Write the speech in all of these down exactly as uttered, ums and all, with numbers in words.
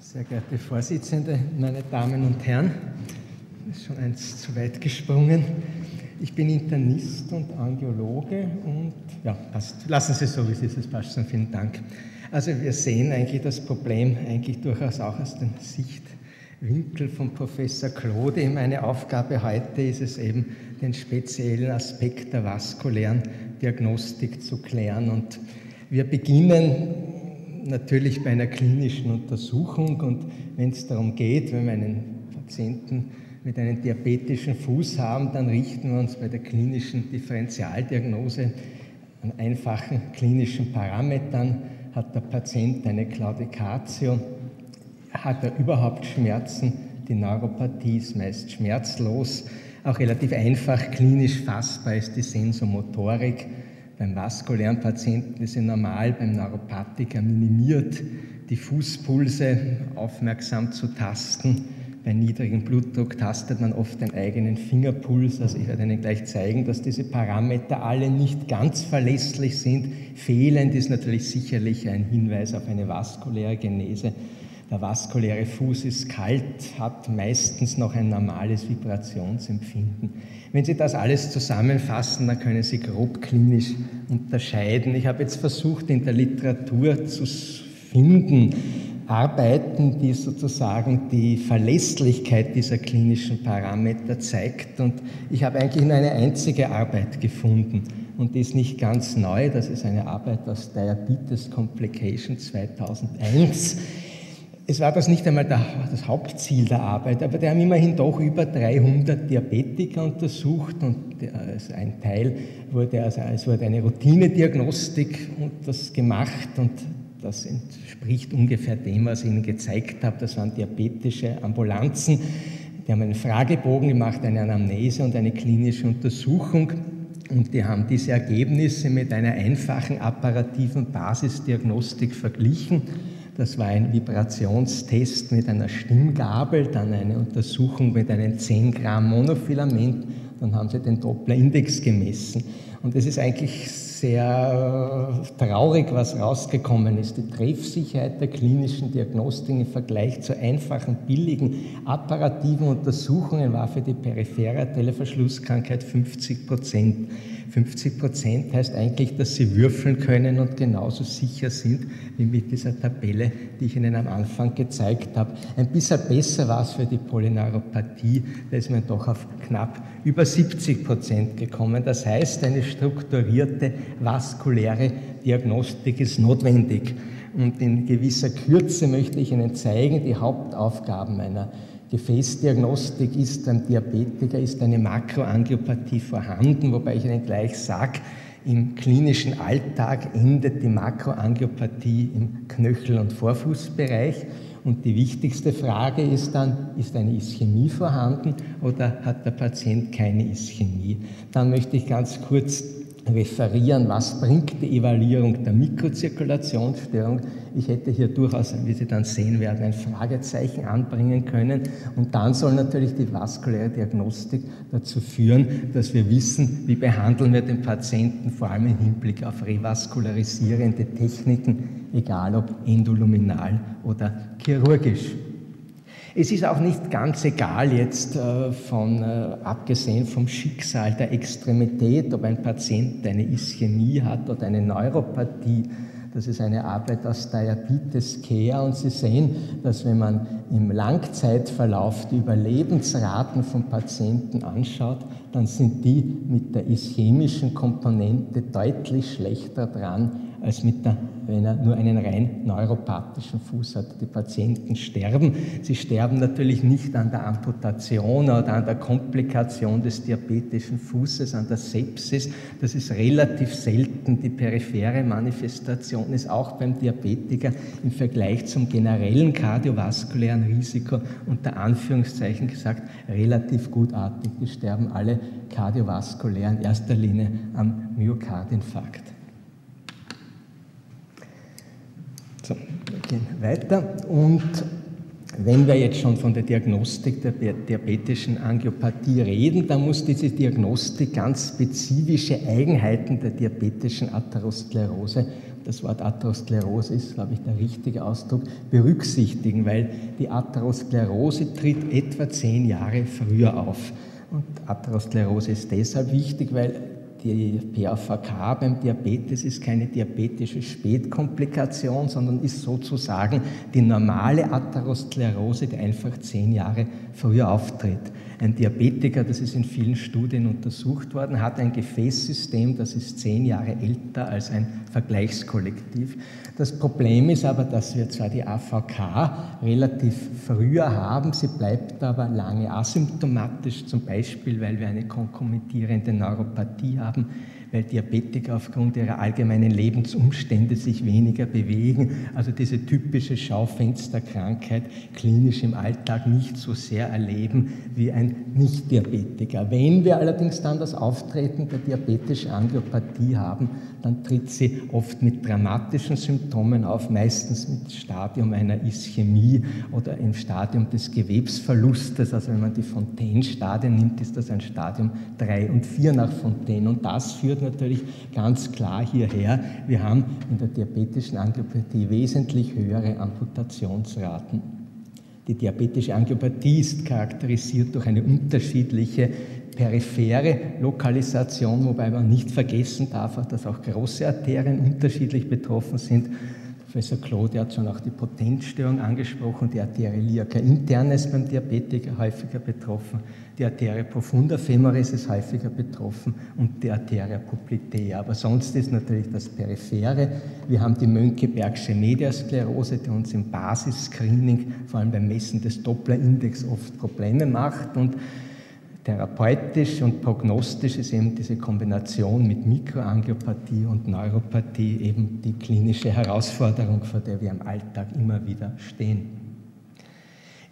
Sehr geehrte Vorsitzende, meine Damen und Herren, das ist schon eins zu weit gesprungen. Ich bin Internist und Angiologe und ja, passt. Lassen Sie es so, wie es ist, es passt schon, vielen Dank. Also wir sehen eigentlich das Problem eigentlich durchaus auch aus dem Sichtwinkel von Professor Klode. Meine Aufgabe heute ist es eben, den speziellen Aspekt der vaskulären Diagnostik zu klären. Und wir beginnen natürlich bei einer klinischen Untersuchung, und wenn es darum geht, wenn wir einen Patienten mit einem diabetischen Fuß haben, dann richten wir uns bei der klinischen Differentialdiagnose an einfachen klinischen Parametern. Hat der Patient eine Claudicatio? Hat er überhaupt Schmerzen? Die Neuropathie ist meist schmerzlos. Auch relativ einfach klinisch fassbar ist die Sensomotorik. Beim vaskulären Patienten ist sie normal, beim Neuropathiker minimiert, die Fußpulse aufmerksam zu tasten. Bei niedrigem Blutdruck tastet man oft den eigenen Fingerpuls. Also ich werde Ihnen gleich zeigen, dass diese Parameter alle nicht ganz verlässlich sind. Fehlend ist natürlich sicherlich ein Hinweis auf eine vaskuläre Genese. Der vaskuläre Fuß ist kalt, hat meistens noch ein normales Vibrationsempfinden. Wenn Sie das alles zusammenfassen, dann können Sie grob klinisch unterscheiden. Ich habe jetzt versucht, in der Literatur zu finden, Arbeiten, die sozusagen die Verlässlichkeit dieser klinischen Parameter zeigt. Und ich habe eigentlich nur eine einzige Arbeit gefunden. Und die ist nicht ganz neu, das ist eine Arbeit aus Diabetes Complication zweitausendeins. Es war das nicht einmal der, das Hauptziel der Arbeit, aber die haben immerhin doch über dreihundert Diabetiker untersucht, und also ein Teil wurde, also es wurde eine Routinediagnostik und das gemacht, und das entspricht ungefähr dem, was ich Ihnen gezeigt habe. Das waren diabetische Ambulanzen, die haben einen Fragebogen gemacht, eine Anamnese und eine klinische Untersuchung, und die haben diese Ergebnisse mit einer einfachen apparativen Basisdiagnostik verglichen. Das war ein Vibrationstest mit einer Stimmgabel, dann eine Untersuchung mit einem zehn Gramm Monofilament, dann haben sie den Dopplerindex gemessen. Und es ist eigentlich sehr traurig, was rausgekommen ist. Die Treffsicherheit der klinischen Diagnostik im Vergleich zu einfachen, billigen, apparativen Untersuchungen war für die periphere arterielle Verschlusskrankheit fünfzig Prozent. fünfzig Prozent heißt eigentlich, dass Sie würfeln können und genauso sicher sind wie mit dieser Tabelle, die ich Ihnen am Anfang gezeigt habe. Ein bisschen besser war es für die Polyneuropathie, da ist man doch auf knapp über siebzig Prozent gekommen. Das heißt, eine strukturierte vaskuläre Diagnostik ist notwendig. Und in gewisser Kürze möchte ich Ihnen zeigen, die Hauptaufgaben einer Gefäßdiagnostik ist beim Diabetiker, ist eine Makroangiopathie vorhanden, wobei ich Ihnen gleich sage, im klinischen Alltag endet die Makroangiopathie im Knöchel- und Vorfußbereich. Und die wichtigste Frage ist dann, ist eine Ischämie vorhanden oder hat der Patient keine Ischämie? Dann möchte ich ganz kurz referieren, was bringt die Evaluierung der Mikrozirkulationsstörung. Ich hätte hier durchaus, wie Sie dann sehen werden, ein Fragezeichen anbringen können. Und dann soll natürlich die vaskuläre Diagnostik dazu führen, dass wir wissen, wie behandeln wir den Patienten, vor allem im Hinblick auf revaskularisierende Techniken, egal ob endoluminal oder chirurgisch. Es ist auch nicht ganz egal jetzt, äh, von, äh, abgesehen vom Schicksal der Extremität, ob ein Patient eine Ischämie hat oder eine Neuropathie. Das ist eine Arbeit aus Diabetes Care, und Sie sehen, dass wenn man im Langzeitverlauf die Überlebensraten von Patienten anschaut, dann sind die mit der ischämischen Komponente deutlich schlechter dran, als mit der, wenn er nur einen rein neuropathischen Fuß hat. Die Patienten sterben. Sie sterben natürlich nicht an der Amputation oder an der Komplikation des diabetischen Fußes, an der Sepsis. Das ist relativ selten. Die periphere Manifestation ist auch beim Diabetiker im Vergleich zum generellen kardiovaskulären Risiko, unter Anführungszeichen gesagt, relativ gutartig. Die sterben alle kardiovaskulär in erster Linie am Myokardinfarkt. So, wir gehen weiter, und wenn wir jetzt schon von der Diagnostik der diabetischen Angiopathie reden, dann muss diese Diagnostik ganz spezifische Eigenheiten der diabetischen Atherosklerose das Wort Atherosklerose ist, glaube ich, der richtige Ausdruck, berücksichtigen, weil die Atherosklerose tritt etwa zehn Jahre früher auf. Und Atherosklerose ist deshalb wichtig, weil die P A V K beim Diabetes ist keine diabetische Spätkomplikation, sondern ist sozusagen die normale Atherosklerose, die einfach zehn Jahre früher auftritt. Ein Diabetiker, das ist in vielen Studien untersucht worden, hat ein Gefäßsystem, das ist zehn Jahre älter als ein Vergleichskollektiv. Das Problem ist aber, dass wir zwar die A V K relativ früher haben, sie bleibt aber lange asymptomatisch, zum Beispiel, weil wir eine konkomitierende Neuropathie haben, weil Diabetiker aufgrund ihrer allgemeinen Lebensumstände sich weniger bewegen, also diese typische Schaufensterkrankheit klinisch im Alltag nicht so sehr erleben wie ein Nicht-Diabetiker. Wenn wir allerdings dann das Auftreten der diabetischen Angiopathie haben, dann tritt sie oft mit dramatischen Symptomen auf, meistens mit Stadium einer Ischämie oder im Stadium des Gewebsverlustes. Also wenn man die Fontaine-Stadien nimmt, ist das ein Stadium drei und vier nach Fontaine. Und das führt natürlich ganz klar hierher. Wir haben in der diabetischen Angiopathie wesentlich höhere Amputationsraten. Die diabetische Angiopathie ist charakterisiert durch eine unterschiedliche periphere Lokalisation, wobei man nicht vergessen darf, dass auch große Arterien unterschiedlich betroffen sind. Professor Klode hat schon auch die Potenzstörung angesprochen, die Arteria iliaca interna ist beim Diabetiker häufiger betroffen, die Arteria profunda femoris ist häufiger betroffen und die Arteria poplitea. Aber sonst ist natürlich das Periphere. Wir haben die Mönckebergsche Mediasklerose, die uns im Basisscreening, vor allem beim Messen des Dopplerindex, oft Probleme macht. Und therapeutisch und prognostisch ist eben diese Kombination mit Mikroangiopathie und Neuropathie eben die klinische Herausforderung, vor der wir im Alltag immer wieder stehen.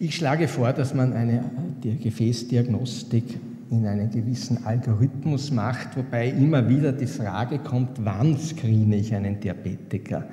Ich schlage vor, dass man eine Gefäßdiagnostik in einen gewissen Algorithmus macht, wobei immer wieder die Frage kommt, wann screene ich einen Diabetiker?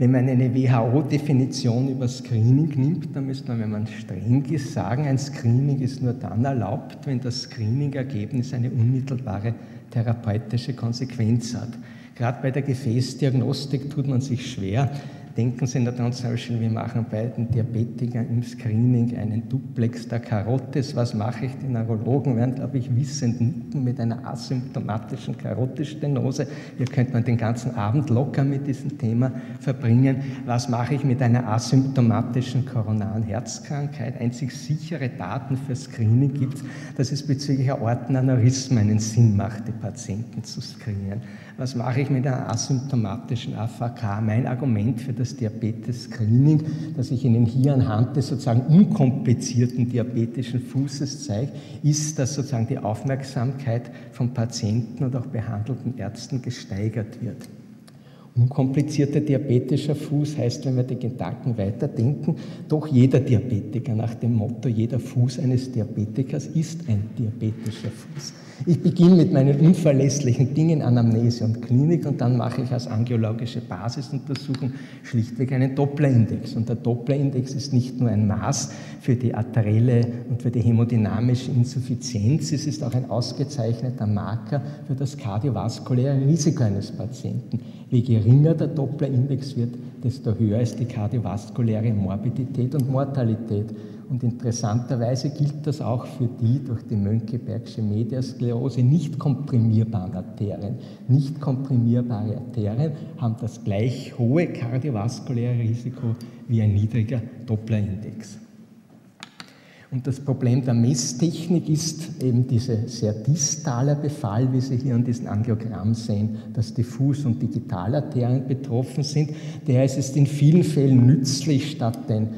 Wenn man eine W H O-Definition über Screening nimmt, dann müsste man, wenn man streng ist, sagen, ein Screening ist nur dann erlaubt, wenn das Screening-Ergebnis eine unmittelbare therapeutische Konsequenz hat. Gerade bei der Gefäßdiagnostik tut man sich schwer. Denken Sie nur daran, zum Beispiel, wir machen bei den Diabetikern im Screening einen Duplex der Karotis. Was mache ich? Die Neurologen werden, glaube ich, wissend nicken mit einer asymptomatischen Karotisstenose. Hier könnte man den ganzen Abend locker mit diesem Thema verbringen. Was mache ich mit einer asymptomatischen koronaren Herzkrankheit? Einzig sichere Daten für Screening gibt es, dass es bezüglich Aortenaneurysmen einen Sinn macht, die Patienten zu screenen. Was mache ich mit einer asymptomatischen A V K? Mein Argument für das Diabetes-Screening, dass ich Ihnen hier anhand des sozusagen unkomplizierten diabetischen Fußes zeige, ist, dass sozusagen die Aufmerksamkeit von Patienten und auch behandelten Ärzten gesteigert wird. Unkomplizierter diabetischer Fuß heißt, wenn wir die Gedanken weiterdenken, doch jeder Diabetiker nach dem Motto, jeder Fuß eines Diabetikers ist ein diabetischer Fuß. Ich beginne mit meinen unverlässlichen Dingen, Anamnese und Klinik, und dann mache ich als angiologische Basisuntersuchung schlichtweg einen Dopplerindex. Und der Dopplerindex ist nicht nur ein Maß für die arterielle und für die hämodynamische Insuffizienz, es ist auch ein ausgezeichneter Marker für das kardiovaskuläre Risiko eines Patienten. Je geringer der Dopplerindex wird, desto höher ist die kardiovaskuläre Morbidität und Mortalität. Und interessanterweise gilt das auch für die durch die Mönckebergsche Mediasklerose nicht komprimierbaren Arterien. Nicht komprimierbare Arterien haben das gleich hohe kardiovaskuläre Risiko wie ein niedriger Dopplerindex. Und das Problem der Messtechnik ist eben dieser sehr distale Befall, wie Sie hier an diesem Angiogramm sehen, dass Diffus- und Digitalarterien betroffen sind. Daher ist es in vielen Fällen nützlich, statt den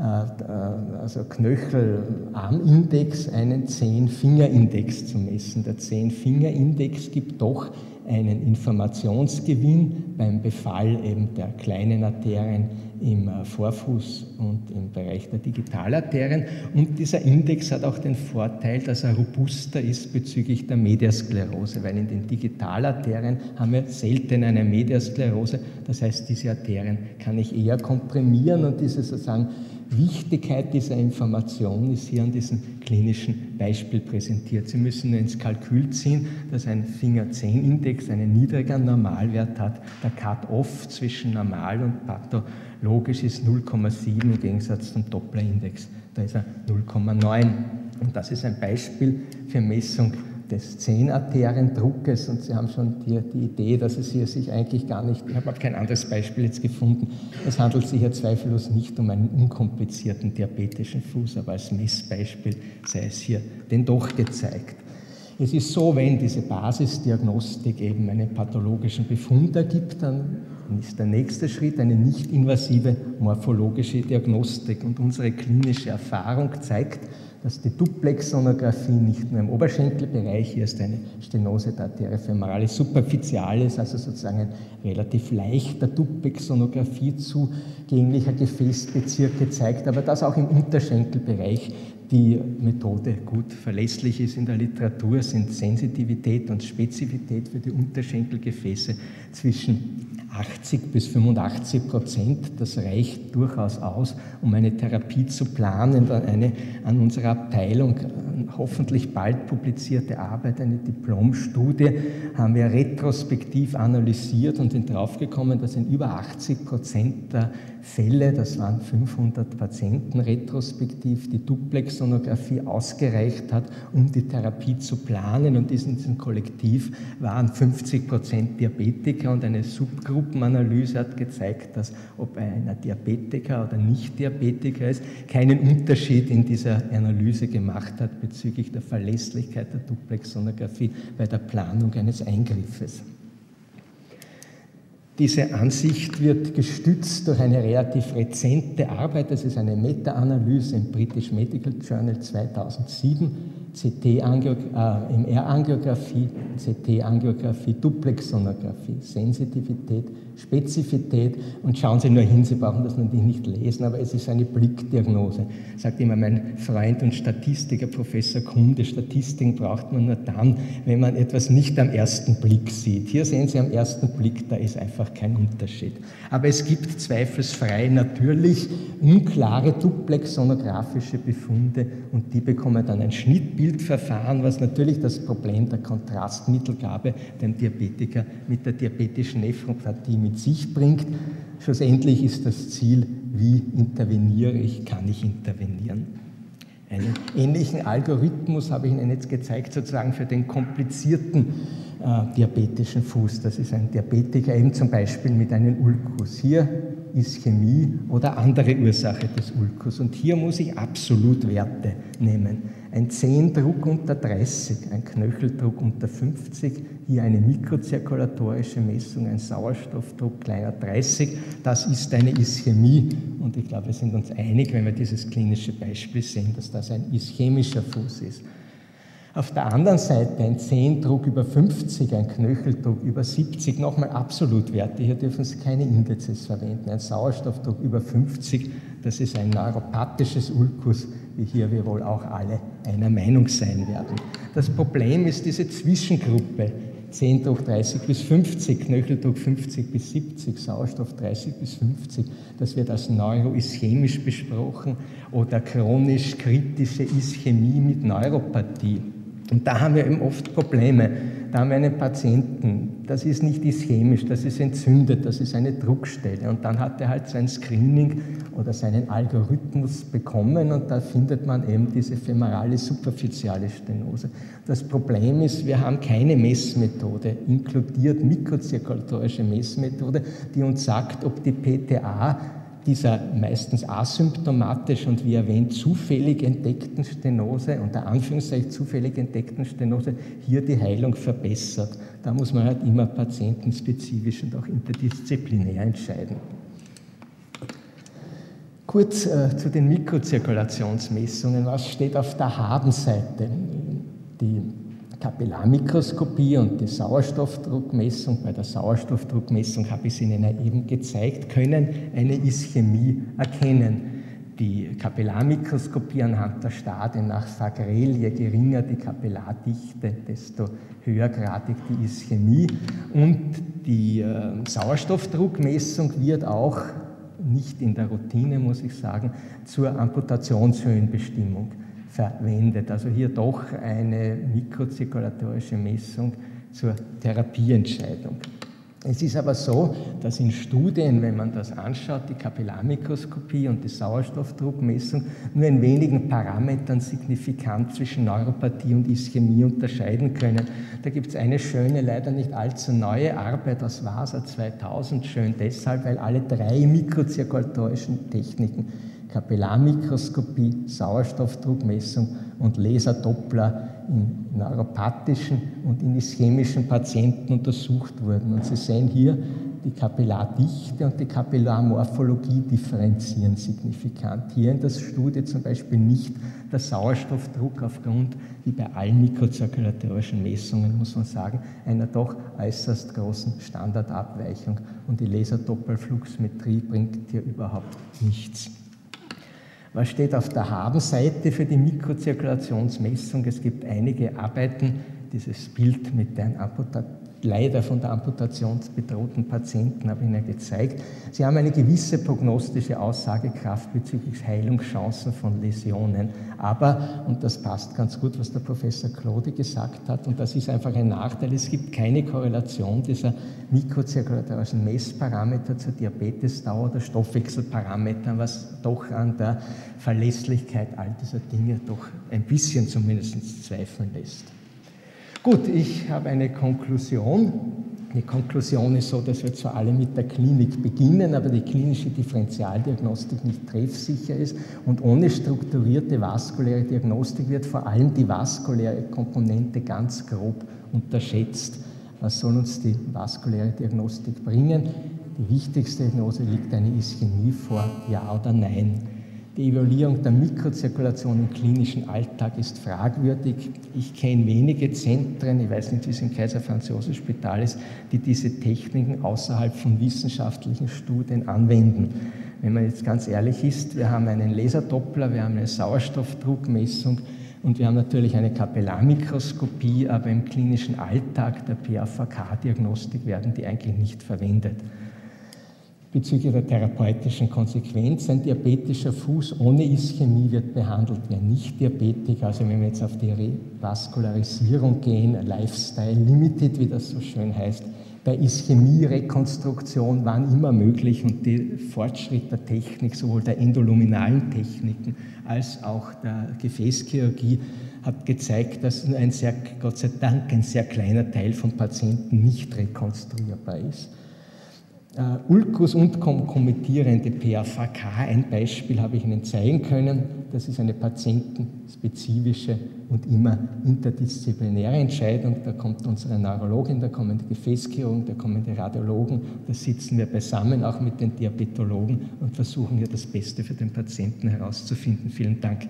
also Knöchelarmindex einen Zehn-Finger-Index zu messen. Der Zehn-Finger-Index gibt doch einen Informationsgewinn beim Befall eben der kleinen Arterien im Vorfuß und im Bereich der Digitalarterien. Und dieser Index hat auch den Vorteil, dass er robuster ist bezüglich der Mediasklerose, weil in den Digitalarterien haben wir selten eine Mediasklerose. Das heißt, diese Arterien kann ich eher komprimieren und diese sozusagen Wichtigkeit dieser Information ist hier an diesem klinischen Beispiel präsentiert. Sie müssen nur ins Kalkül ziehen, dass ein Finger-Zehn-Index einen niedrigeren Normalwert hat. Der Cut-Off zwischen normal und pathologisch ist null Komma sieben im Gegensatz zum Dopplerindex. Da ist er null Komma neun. Und das ist ein Beispiel für Messung des Zehn-Arterien-Druckes, und Sie haben schon die, die Idee, dass es hier sich eigentlich gar nicht, ich habe auch kein anderes Beispiel jetzt gefunden, es handelt sich ja zweifellos nicht um einen unkomplizierten diabetischen Fuß, aber als Messbeispiel sei es hier denn doch gezeigt. Es ist so, wenn diese Basisdiagnostik eben einen pathologischen Befund ergibt, dann ist der nächste Schritt eine nicht-invasive morphologische Diagnostik, und unsere klinische Erfahrung zeigt, dass die Duplexsonographie nicht nur im Oberschenkelbereich, hier ist eine Stenose der Arteria femoralis superficialis, also sozusagen ein relativ leichter Duplexsonographie zugänglicher Gefäßbezirke zeigt, aber dass auch im Unterschenkelbereich die Methode gut verlässlich ist. In der Literatur sind Sensitivität und Spezifität für die Unterschenkelgefäße zwischen achtzig bis fünfundachtzig Prozent, das reicht durchaus aus, um eine Therapie zu planen. Eine an unserer Abteilung hoffentlich bald publizierte Arbeit, eine Diplomstudie, haben wir retrospektiv analysiert und sind draufgekommen, dass in über achtzig Prozent der Fälle, das waren fünfhundert Patienten retrospektiv, die Duplexsonographie ausgereicht hat, um die Therapie zu planen, und in diesem Kollektiv waren fünfzig Prozent Diabetiker, und eine Subgruppenanalyse hat gezeigt, dass ob einer Diabetiker oder Nicht-Diabetiker ist, keinen Unterschied in dieser Analyse gemacht hat bezüglich der Verlässlichkeit der Duplexsonographie bei der Planung eines Eingriffes. Diese Ansicht wird gestützt durch eine relativ rezente Arbeit, das ist eine Meta-Analyse im British Medical Journal zweitausendsieben, M R-Angiografie, C T-Angiografie, Duplexsonographie, Sensitivität, Spezifität, und schauen Sie nur hin, Sie brauchen das natürlich nicht lesen, aber es ist eine Blickdiagnose. Sagt immer mein Freund und Statistiker, Professor Klode, Statistiken braucht man nur dann, wenn man etwas nicht am ersten Blick sieht. Hier sehen Sie am ersten Blick, da ist einfach kein Unterschied. Aber es gibt zweifelsfrei natürlich unklare duplexsonografische Befunde, und die bekommen dann ein Schnittbildverfahren, was natürlich das Problem der Kontrastmittelgabe dem Diabetiker mit der diabetischen Nephropathie mit sich bringt. Schlussendlich ist das Ziel, wie interveniere ich, kann ich intervenieren. Einen ähnlichen Algorithmus habe ich Ihnen jetzt gezeigt, sozusagen für den komplizierten äh, diabetischen Fuß. Das ist ein Diabetiker eben zum Beispiel mit einem Ulkus. Hier Ischämie oder andere Ursache des Ulkus. Und hier muss ich absolut Werte nehmen. Ein Zehendruck unter dreißig, ein Knöcheldruck unter fünfzig, hier eine mikrozirkulatorische Messung, ein Sauerstoffdruck kleiner dreißig, das ist eine Ischämie. Und ich glaube, wir sind uns einig, wenn wir dieses klinische Beispiel sehen, dass das ein ischämischer Fuß ist. Auf der anderen Seite ein Zehendruck über fünfzig, ein Knöcheldruck über siebzig, nochmal Absolutwerte, hier dürfen Sie keine Indizes verwenden. Ein Sauerstoffdruck über fünfzig, das ist ein neuropathisches Ulkus, wie hier wir wohl auch alle einer Meinung sein werden. Das Problem ist diese Zwischengruppe, Zehendruck dreißig bis fünfzig, Knöcheldruck fünfzig bis siebzig, Sauerstoff dreißig bis fünfzig, das wird als neuroischämisch besprochen, oder chronisch-kritische Ischämie mit Neuropathie. Und da haben wir eben oft Probleme. Da haben wir einen Patienten, das ist nicht ischämisch, das ist entzündet, das ist eine Druckstelle. Und dann hat er halt sein Screening oder seinen Algorithmus bekommen, und da findet man eben diese femorale superficiale Stenose. Das Problem ist, wir haben keine Messmethode, inkludiert mikrozirkulatorische Messmethode, die uns sagt, ob die P T A dieser meistens asymptomatisch und wie erwähnt zufällig entdeckten Stenose, unter Anführungszeichen zufällig entdeckten Stenose, hier die Heilung verbessert. Da muss man halt immer patientenspezifisch und auch interdisziplinär entscheiden. Kurz äh, zu den Mikrozirkulationsmessungen. Was steht auf der Habenseite? Die Kapillarmikroskopie und die Sauerstoffdruckmessung, bei der Sauerstoffdruckmessung habe ich es Ihnen ja eben gezeigt, können eine Ischämie erkennen. Die Kapillarmikroskopie anhand der Stadien nach Fagrel, je geringer die Kapillardichte, desto höhergradig die Ischämie. Und die Sauerstoffdruckmessung wird auch, nicht in der Routine muss ich sagen, zur Amputationshöhenbestimmung verwendet. Also hier doch eine mikrozirkulatorische Messung zur Therapieentscheidung. Es ist aber so, dass in Studien, wenn man das anschaut, die Kapillarmikroskopie und die Sauerstoffdruckmessung nur in wenigen Parametern signifikant zwischen Neuropathie und Ischämie unterscheiden können. Da gibt es eine schöne, leider nicht allzu neue Arbeit aus Vasa zweitausend, schön deshalb, weil alle drei mikrozirkulatorischen Techniken, Kapillarmikroskopie, Sauerstoffdruckmessung und Laserdoppler, in neuropathischen und in ischämischen Patienten untersucht wurden. Und Sie sehen hier, die Kapillardichte und die Kapillarmorphologie differenzieren signifikant. Hier in der Studie zum Beispiel nicht der Sauerstoffdruck aufgrund, wie bei allen mikrozirkulatorischen Messungen, muss man sagen, einer doch äußerst großen Standardabweichung. Und die Laserdoppelfluxmetrie bringt hier überhaupt nichts. Was steht auf der Habenseite für die Mikrozirkulationsmessung? Es gibt einige Arbeiten, dieses Bild mit den leider von der Amputation bedrohten Patienten habe ich Ihnen gezeigt. Sie haben eine gewisse prognostische Aussagekraft bezüglich Heilungschancen von Läsionen. Aber, und das passt ganz gut, was der Professor Klode gesagt hat, und das ist einfach ein Nachteil, es gibt keine Korrelation dieser mikrozirkulatorischen Messparameter zur Diabetesdauer oder Stoffwechselparametern, was doch an der Verlässlichkeit all dieser Dinge doch ein bisschen zumindest zweifeln lässt. Gut, ich habe eine Konklusion. Die Konklusion ist so, dass wir zwar alle mit der Klinik beginnen, aber die klinische Differentialdiagnostik nicht treffsicher ist und ohne strukturierte vaskuläre Diagnostik wird vor allem die vaskuläre Komponente ganz grob unterschätzt. Was soll uns die vaskuläre Diagnostik bringen? Die wichtigste Diagnose: liegt eine Ischämie vor, ja oder nein? Die Evaluierung der Mikrozirkulation im klinischen Alltag ist fragwürdig. Ich kenne wenige Zentren, ich weiß nicht, wie es im Kaiser-Franz-Josef-Spital ist, die diese Techniken außerhalb von wissenschaftlichen Studien anwenden. Wenn man jetzt ganz ehrlich ist, wir haben einen Laserdoppler, wir haben eine Sauerstoffdruckmessung und wir haben natürlich eine Kapillarmikroskopie, aber im klinischen Alltag der P A V K-Diagnostik werden die eigentlich nicht verwendet. Bezüglich der therapeutischen Konsequenz: ein diabetischer Fuß ohne Ischämie wird behandelt wie ein Nicht-Diabetiker. Also wenn wir jetzt auf die Revaskularisierung gehen, Lifestyle Limited, wie das so schön heißt, bei Ischämie-Rekonstruktion waren immer möglich und der Fortschritt der Technik, sowohl der endoluminalen Techniken als auch der Gefäßchirurgie, hat gezeigt, dass nur ein sehr, Gott sei Dank, ein sehr kleiner Teil von Patienten nicht rekonstruierbar ist. Uh, Ulkus und konkomittierende P A V K, ein Beispiel habe ich Ihnen zeigen können. Das ist eine patientenspezifische und immer interdisziplinäre Entscheidung. Da kommt unsere Neurologin, da kommen die Gefäßchirurgen, da kommen die Radiologen. Da sitzen wir beisammen, auch mit den Diabetologen, und versuchen hier das Beste für den Patienten herauszufinden. Vielen Dank.